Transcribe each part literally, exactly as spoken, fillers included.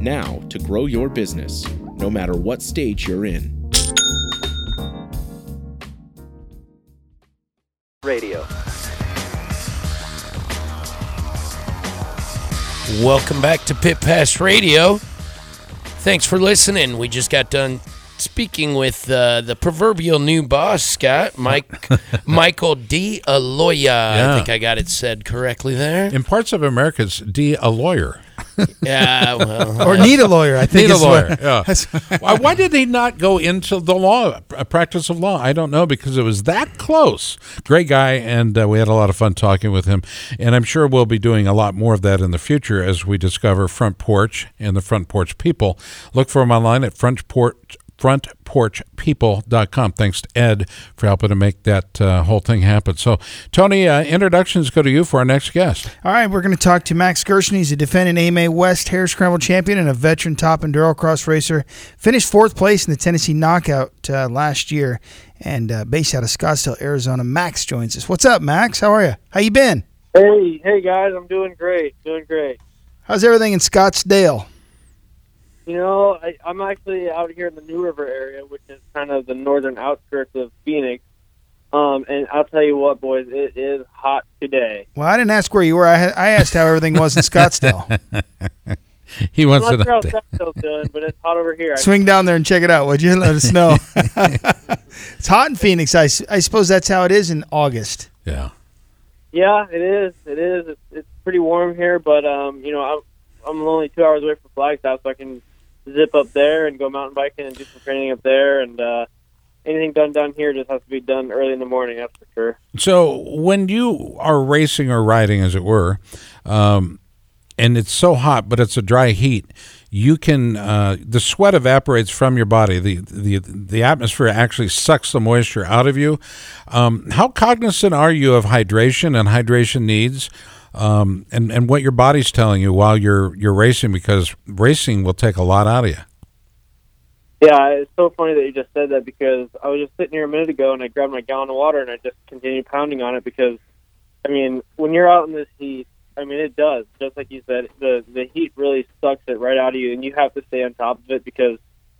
now to grow your business, no matter what stage you're in. Radio. Welcome back to Pit Pass Radio. Thanks for listening. We just got done speaking with uh, the proverbial new boss, Scott, Mike, Michael D'Aloia. Yeah. I think I got it said correctly there. In parts of America, it's D'Aloia. Yeah, well, or uh, need a lawyer. I think need a lawyer. What, yeah. why, why did he not go into the law, a practice of law? I don't know, because it was that close. Great guy, and uh, we had a lot of fun talking with him. And I'm sure we'll be doing a lot more of that in the future as we discover Front Porch and the Front Porch people. Look for him online at Front Porch. front porch people dot com. Thanks to Ed for helping to make that uh, whole thing happen. So, Tony, uh, introductions go to you for our next guest. All right, we're going to talk to Max Gershon. He's a defending A M A West Hare Scramble champion and a veteran top enduro cross racer. Finished fourth place in the Tennessee Knockout uh, last year, and uh, based out of Scottsdale, Arizona. Max joins us. What's up, Max? How are you? How you been? Hey, hey, guys. I'm doing great. Doing great. How's everything in Scottsdale? You know, I, I'm actually out here in the New River area, which is kind of the northern outskirts of Phoenix. Um, and I'll tell you what, boys, it is hot today. Well, I didn't ask where you were. I, I asked how everything was in Scottsdale. He wants I'm not sure how Scottsdale's doing, but it's hot over here. Swing down there and check it out, would you? Let us know. It's hot in Phoenix. I, I suppose that's how it is in August. Yeah. Yeah, it is. It is. It's, it's pretty warm here, but, um, you know, I'm, I'm only two hours away from Flagstaff, so I can zip up there and go mountain biking and do some training up there, and uh anything done down here just has to be done early in the morning, that's for sure. So when you are racing or riding, as it were, um and it's so hot, but it's a dry heat, you can uh the sweat evaporates from your body. The the the atmosphere actually sucks the moisture out of you. Um how cognizant are you of hydration and hydration needs, Um, and, and what your body's telling you while you're you're racing, because racing will take a lot out of you? Yeah, it's so funny that you just said that, because I was just sitting here a minute ago and I grabbed my gallon of water and I just continued pounding on it, because, I mean, when you're out in this heat, I mean, it does. Just like you said, the, the heat really sucks it right out of you, and you have to stay on top of it, because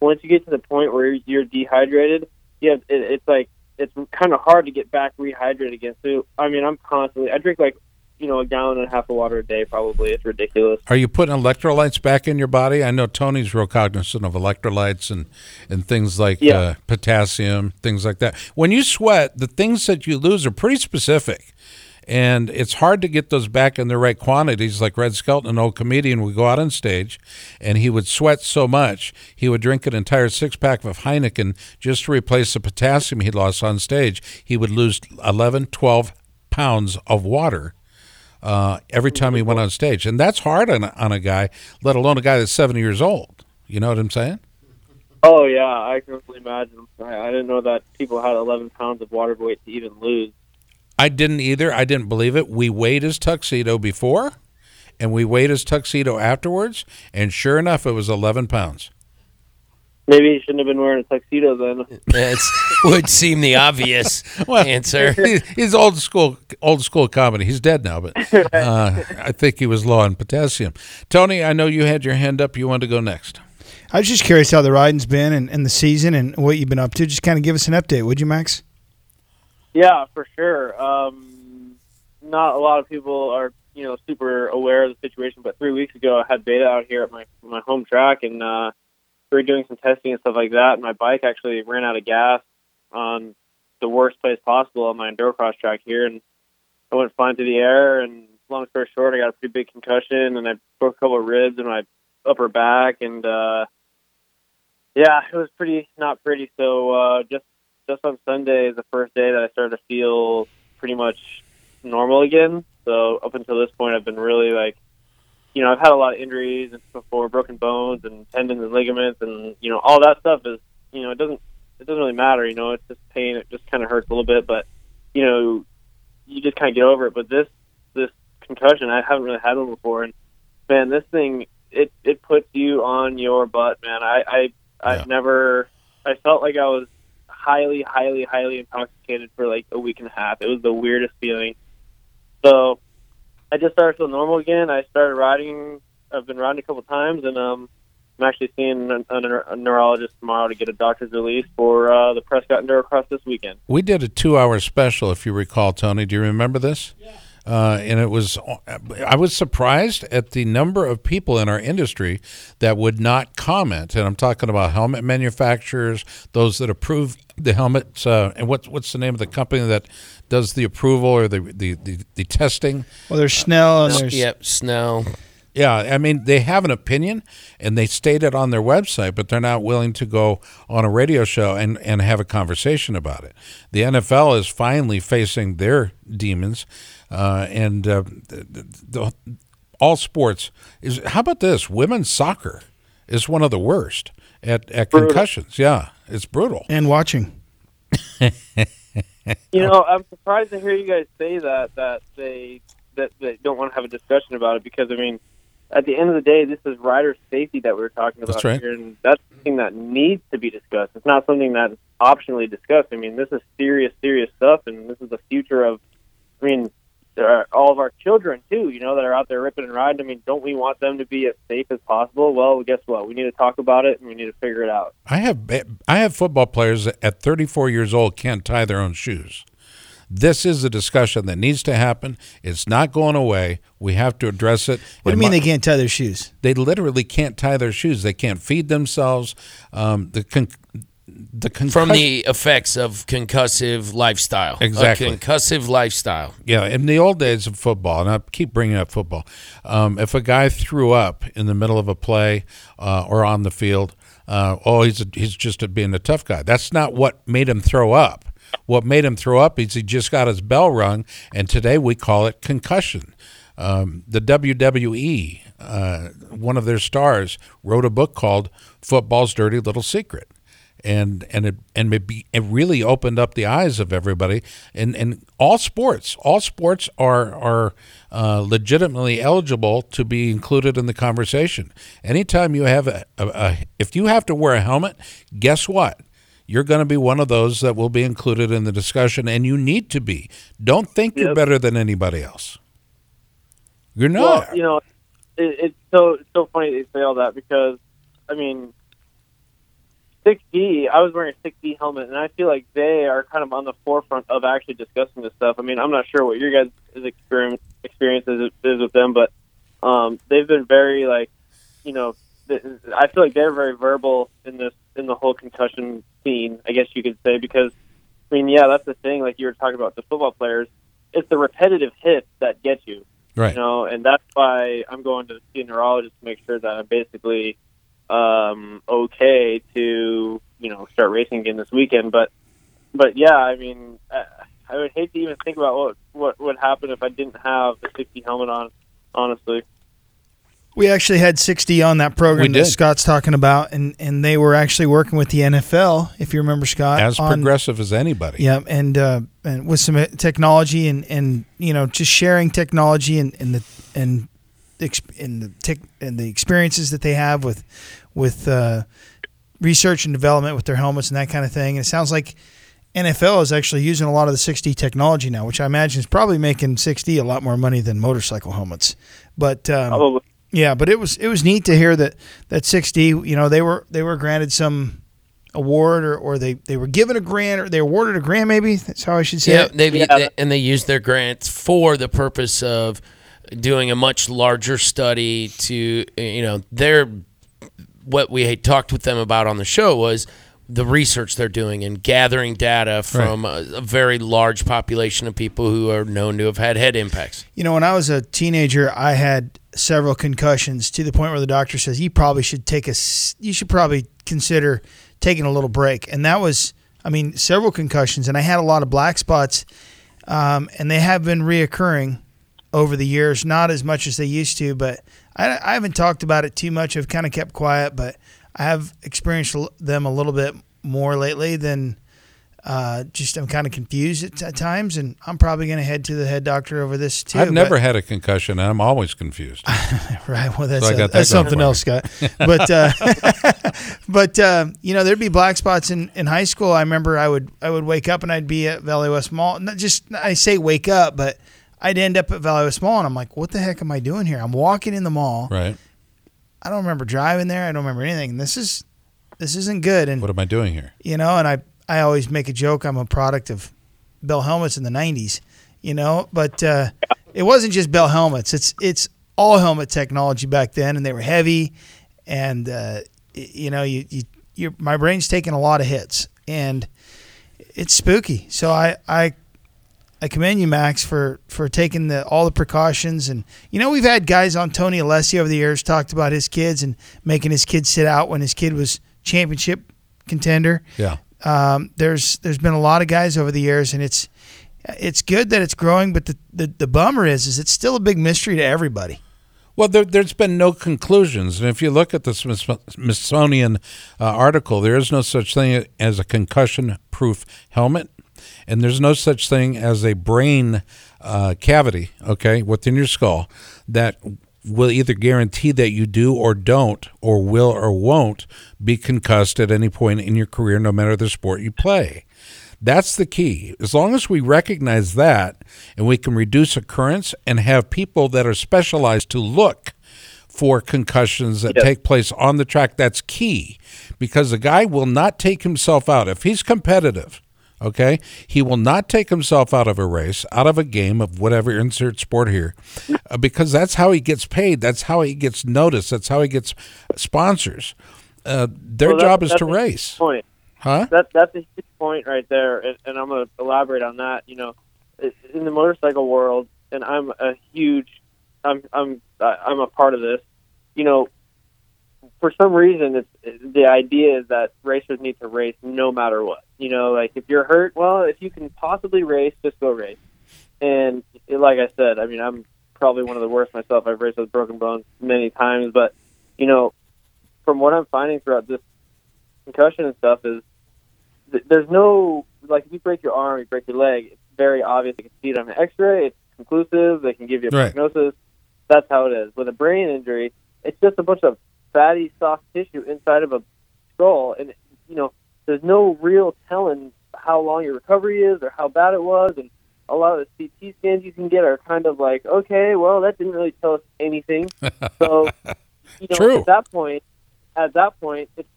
once you get to the point where you're dehydrated, you have, it, it's like, it's kind of hard to get back rehydrated again. So, I mean, I'm constantly, I drink like, you know, a gallon and a half of water a day, probably. It's ridiculous. Are you putting electrolytes back in your body? I know Tony's real cognizant of electrolytes and, and things like yeah. uh, potassium, things like that. When you sweat, the things that you lose are pretty specific, and it's hard to get those back in the right quantities. Like Red Skelton, an old comedian, would go out on stage, and he would sweat so much, he would drink an entire six-pack of Heineken just to replace the potassium he lost on stage. He would lose eleven, twelve pounds of water Uh, every time he went on stage. And that's hard on, on a guy, let alone a guy that's seventy years old. You know what I'm saying? Oh, yeah, I can only imagine. I, I didn't know that people had eleven pounds of water weight to even lose. I didn't either. I didn't believe it. We weighed his tuxedo before, and we weighed his tuxedo afterwards, and sure enough, it was eleven pounds. Maybe he shouldn't have been wearing a tuxedo then. That would seem the obvious well, answer. He's old school, old school comedy. He's dead now, but uh, I think he was low on potassium. Tony, I know you had your hand up. You wanted to go next. I was just curious how the riding's been and, and the season and what you've been up to. Just kind of give us an update, would you, Max? Yeah, for sure. Um, not a lot of people are, you know, super aware of the situation, but three weeks ago I had Beta out here at my my home track, and uh, we were doing some testing and stuff like that, and my bike actually ran out of gas on the worst place possible on my enduro cross track here, and I went flying through the air, and long story short, I got a pretty big concussion, and I broke a couple of ribs in my upper back, and uh, yeah, it was pretty not pretty. So uh, just just on Sunday is the first day that I started to feel pretty much normal again. So up until this point, I've been really like, you know, I've had a lot of injuries before, broken bones and tendons and ligaments, and you know, all that stuff is, you know, it doesn't it doesn't really matter. You know, it's just pain. It just kind of hurts a little bit, but you know, you just kind of get over it. But this this concussion, I haven't really had one before, and man, this thing it it puts you on your butt, man. I I I've yeah. never I felt like I was highly highly highly intoxicated for like a week and a half. It was the weirdest feeling. So I just started feeling normal again. I started riding. I've been riding a couple times, and um, I'm actually seeing a, a, a neurologist tomorrow to get a doctor's release for uh, the Prescott Endurocross this weekend. We did a two-hour special, if you recall, Tony. Do you remember this? Yeah. Uh, and it was, I was surprised at the number of people in our industry that would not comment. And I'm talking about helmet manufacturers, those that approve the helmets, uh, and what, what's the name of the company that does the approval or the the, the, the testing? Well, there's Snell. And uh, there's... Yep, Snell. Yeah, I mean, they have an opinion, and they state it on their website, but they're not willing to go on a radio show and, and have a conversation about it. The N F L is finally facing their demons, uh, and uh, the, the, the, all sports. Is. How about this? Women's soccer is one of the worst at, at concussions. Yeah, it's brutal. And watching. You know, I'm surprised to hear you guys say that, that they that they don't want to have a discussion about it, because, I mean, at the end of the day, this is rider safety that we were talking about. That's right. Here, and that's something that needs to be discussed. It's not something that's optionally discussed. I mean, this is serious, serious stuff, and this is the future of, I mean, there are all of our children, too, you know, that are out there ripping and riding. I mean, don't we want them to be as safe as possible? Well, guess what? We need to talk about it, and we need to figure it out. I have I have football players that at thirty-four years old can't tie their own shoes. This is a discussion that needs to happen. It's not going away. We have to address it. What do you mean my, they can't tie their shoes? They literally can't tie their shoes. They can't feed themselves. Um, the con- the concuss- From the effects of concussive lifestyle. Exactly. A concussive lifestyle. Yeah, in the old days of football, and I keep bringing up football, um, if a guy threw up in the middle of a play uh, or on the field, uh, oh, he's, a, he's just a, being a tough guy. That's not what made him throw up. What made him throw up is he just got his bell rung, and today we call it concussion. Um, the W W E, uh, one of their stars, wrote a book called Football's Dirty Little Secret, and and it and it, be, it really opened up the eyes of everybody. And, and all sports, all sports are are uh, legitimately eligible to be included in the conversation. Anytime you have a, a, a if you have to wear a helmet, guess what? You're going to be one of those that will be included in the discussion, and you need to be. Don't think yep. you're better than anybody else. You're not. Well, you know, it, it's so it's so funny that you say all that, because, I mean, six D, I was wearing a six D helmet, and I feel like they are kind of on the forefront of actually discussing this stuff. I mean, I'm not sure what your guys' experience, experience is, is with them, but um, they've been very, like, you know, I feel like they're very verbal in this in the whole concussion scene, I guess you could say, because, I mean, yeah, that's the thing, like you were talking about the football players, it's the repetitive hits that get you, right? You know, and that's why I'm going to see a neurologist to make sure that I'm basically um, okay to, you know, start racing again this weekend. But, but yeah, I mean, I, I would hate to even think about what, what would happen if I didn't have the sixty helmet on, honestly. We actually had six D on that program that Scott's talking about, and, and they were actually working with the N F L, if you remember, Scott. As on, progressive as anybody. Yeah, and uh, and with some technology and, and you know, just sharing technology and, and the and and the tech, and the experiences that they have with with uh, research and development with their helmets and that kind of thing. And it sounds like N F L is actually using a lot of the six D technology now, which I imagine is probably making six D a lot more money than motorcycle helmets. But um, probably. Yeah, but it was it was neat to hear that, that six D, you know, they were they were granted some award or, or they, they were given a grant or they awarded a grant maybe, that's how I should say yeah, it. They've, yeah, they, and they used their grants for the purpose of doing a much larger study to, you know, their what we had talked with them about on the show was the research they're doing and gathering data from right. a, a very large population of people who are known to have had head impacts. You know, when I was a teenager, I had several concussions to the point where the doctor says, you probably should take a, you should probably consider taking a little break. And that was, I mean, several concussions, and I had a lot of black spots, um, and they have been reoccurring over the years, not as much as they used to, but I, I haven't talked about it too much. I've kind of kept quiet, but I have experienced them a little bit more lately than uh, just I'm kind of confused at, at times, and I'm probably going to head to the head doctor over this too. I've never had a concussion, and I'm always confused. Right. Well, that's, so a, that that's something else, Scott. But, uh, but uh, you know, there'd be black spots in, in high school. I remember I would I would wake up, and I'd be at Valley West Mall. Not just I say wake up, but I'd end up at Valley West Mall, and I'm like, what the heck am I doing here? I'm walking in the mall. Right. I don't remember driving there. I don't remember anything. This is, this isn't good. And what am I doing here? You know, and I, I always make a joke. I'm a product of Bell Helmets in the nineties, you know, but uh, it wasn't just Bell Helmets. It's, it's all helmet technology back then, and they were heavy, and uh, you know, you, you, your, my brain's taking a lot of hits, and it's spooky. So I, I, I commend you, Max, for, for taking the, all the precautions. And, you know, we've had guys on Tony Alessi over the years talked about his kids and making his kid sit out when his kid was championship contender. Yeah. Um, there's there's been a lot of guys over the years, and it's it's good that it's growing, but the, the, the bummer is is it's still a big mystery to everybody. Well, there, there's been no conclusions. And if you look at the Smithsonian uh, article, there is no such thing as a concussion-proof helmet. And there's no such thing as a brain uh, cavity, okay, within your skull that will either guarantee that you do or don't or will or won't be concussed at any point in your career, no matter the sport you play. That's the key. As long as we recognize that and we can reduce occurrence and have people that are specialized to look for concussions that take place on the track, that's key, because a guy will not take himself out. If he's competitive, okay, he will not take himself out of a race, out of a game of whatever, insert sport here, because that's how he gets paid. That's how he gets noticed. That's how he gets sponsors. Uh, their well, that, job is to race. Point. Huh? That, that's a huge point right there, and, and I'm going to elaborate on that. You know, in the motorcycle world, and I'm a huge, I'm I'm I'm a part of this. You know, for some reason, it's, it, the idea is that racers need to race no matter what. You know, like if you're hurt, well, if you can possibly race, just go race. And like I said, I mean, I'm probably one of the worst myself. I've raced with broken bones many times, but, you know, from what I'm finding throughout this concussion and stuff is th- there's no, like if you break your arm, you break your leg, it's very obvious. They can see it on an x-ray. It's conclusive. They can give you a right. prognosis. That's how it is. With a brain injury, it's just a bunch of fatty, soft tissue inside of a skull, and you know there's no real telling how long your recovery is or how bad it was. And a lot of the C T scans you can get are kind of like, okay, well, that didn't really tell us anything. So, you know, True. at that point, at that point, it's,